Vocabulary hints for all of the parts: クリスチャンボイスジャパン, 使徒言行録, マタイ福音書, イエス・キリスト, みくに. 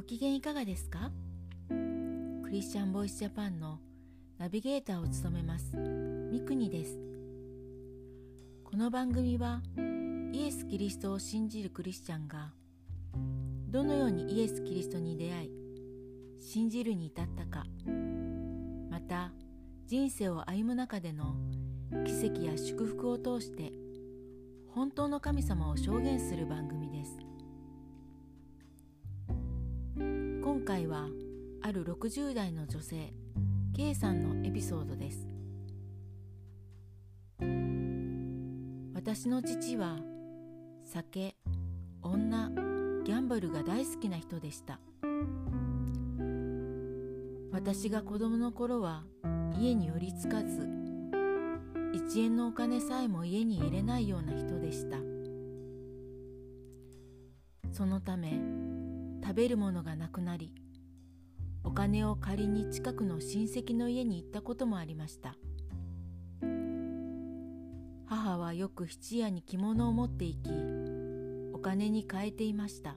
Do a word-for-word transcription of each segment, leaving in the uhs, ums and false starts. ご機嫌いかがですか？クリスチャンボイスジャパンのナビゲーターを務めますみくにです。この番組はイエス・キリストを信じるクリスチャンがどのようにイエス・キリストに出会い信じるに至ったか、また人生を歩む中での奇跡や祝福を通して本当の神様を証言する番組です。今回はあるろくじゅう代の女性 K さんのエピソードです。私の父は酒、女、ギャンブルが大好きな人でした。私が子供の頃は家に寄りつかず、いちえんのお金さえも家に入れないような人でした。そのため、食べるものがなくなり、お金を借りに近くの親戚の家に行ったこともありました。母はよく質屋に着物を持って行き、お金に換えていました。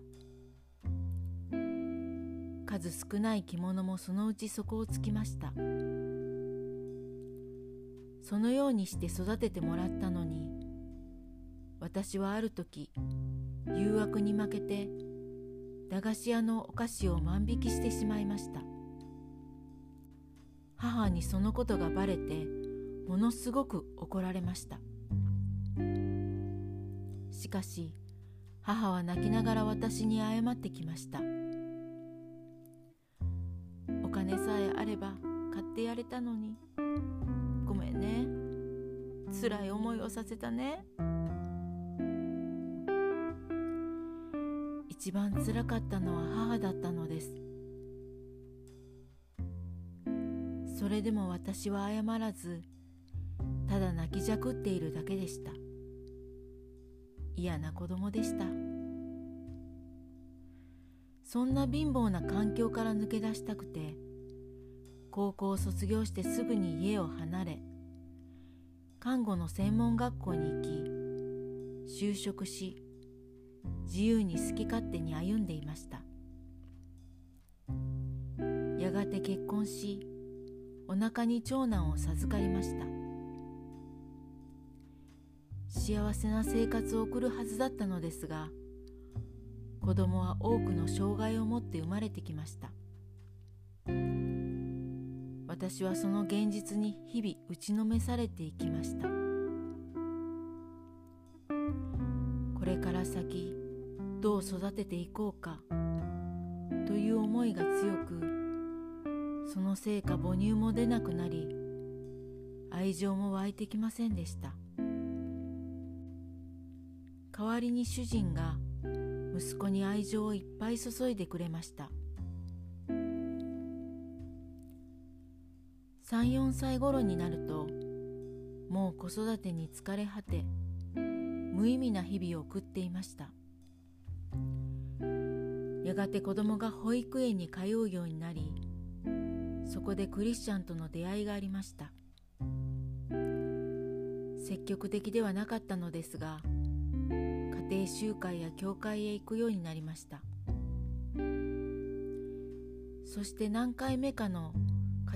数少ない着物もそのうち底をつきました。そのようにして育ててもらったのに、私はある時、誘惑に負けて、駄菓子屋のお菓子を万引きしてしまいました。母にそのことがバレて、ものすごく怒られました。しかし、母は泣きながら私に謝ってきました。お金さえあれば買ってやれたのに、ごめんね。辛い思いをさせたね。一番辛かったのは母だったのです。それでも私は謝らず、ただ泣きじゃくっているだけでした。嫌な子供でした。そんな貧乏な環境から抜け出したくて、高校を卒業してすぐに家を離れ、看護の専門学校に行き、就職し、自由に好き勝手に歩んでいました。やがて結婚し、お腹に長男を授かりました。幸せな生活を送るはずだったのですが、子供は多くの障害を持って生まれてきました。私はその現実に日々打ちのめされていきました。これから先どう育てていこうかという思いが強く、そのせいか母乳も出なくなり、愛情も湧いてきませんでした。代わりに主人が息子に愛情をいっぱい注いでくれました。さん、よんさい頃になると、もう子育てに疲れ果て、無意味な日々を送っていました。やがて子供が保育園に通うようになり、そこでクリスチャンとの出会いがありました。積極的ではなかったのですが、家庭集会や教会へ行くようになりました。そして何回目かの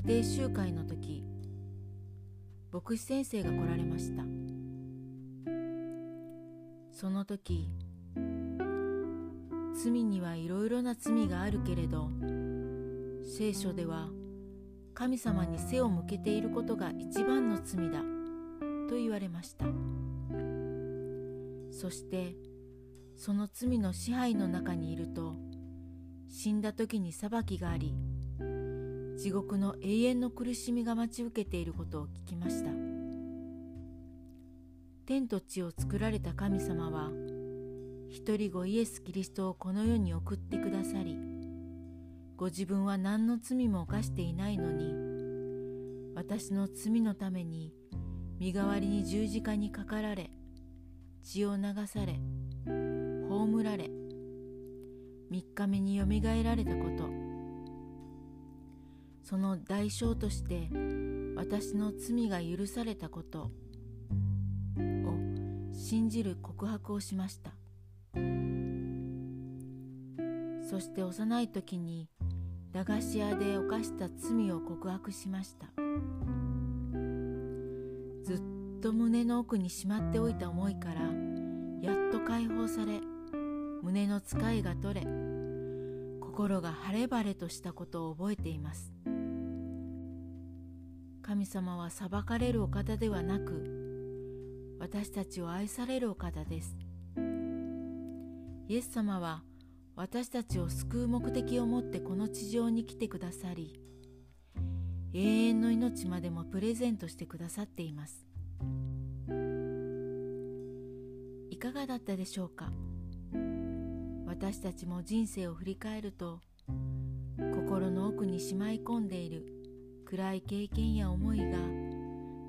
家庭集会の時、牧師先生が来られました。その時、罪にはいろいろな罪があるけれど、聖書では神様に背を向けていることが一番の罪だと言われました。そして、その罪の支配の中にいると、死んだ時に裁きがあり、地獄の永遠の苦しみが待ち受けていることを聞きました。天と地を作られた神様は、一人子イエス・キリストをこの世に送ってくださり、ご自分は何の罪も犯していないのに、私の罪のために身代わりに十字架にかかられ、血を流され、葬られ、三日目によみがえられたこと、その代償として私の罪が許されたことを信じる告白をしました。そして幼い時に駄菓子屋で犯した罪を告白しました。ずっと胸の奥にしまっておいた思いからやっと解放され、胸のつかいが取れ、心が晴れ晴れとしたことを覚えています。神様は裁かれるお方ではなく、私たちを愛されるお方です。イエス様は私たちを救う目的を持ってこの地上に来てくださり、永遠の命までもプレゼントしてくださっています。いかがだったでしょうか。私たちも人生を振り返ると、心の奥にしまい込んでいる暗い経験や思いが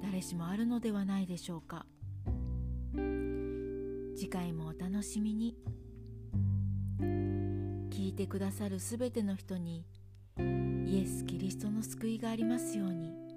誰しもあるのではないでしょうか。次回もお楽しみに。聞いてくださるすべての人にイエス・キリストの救いがありますように。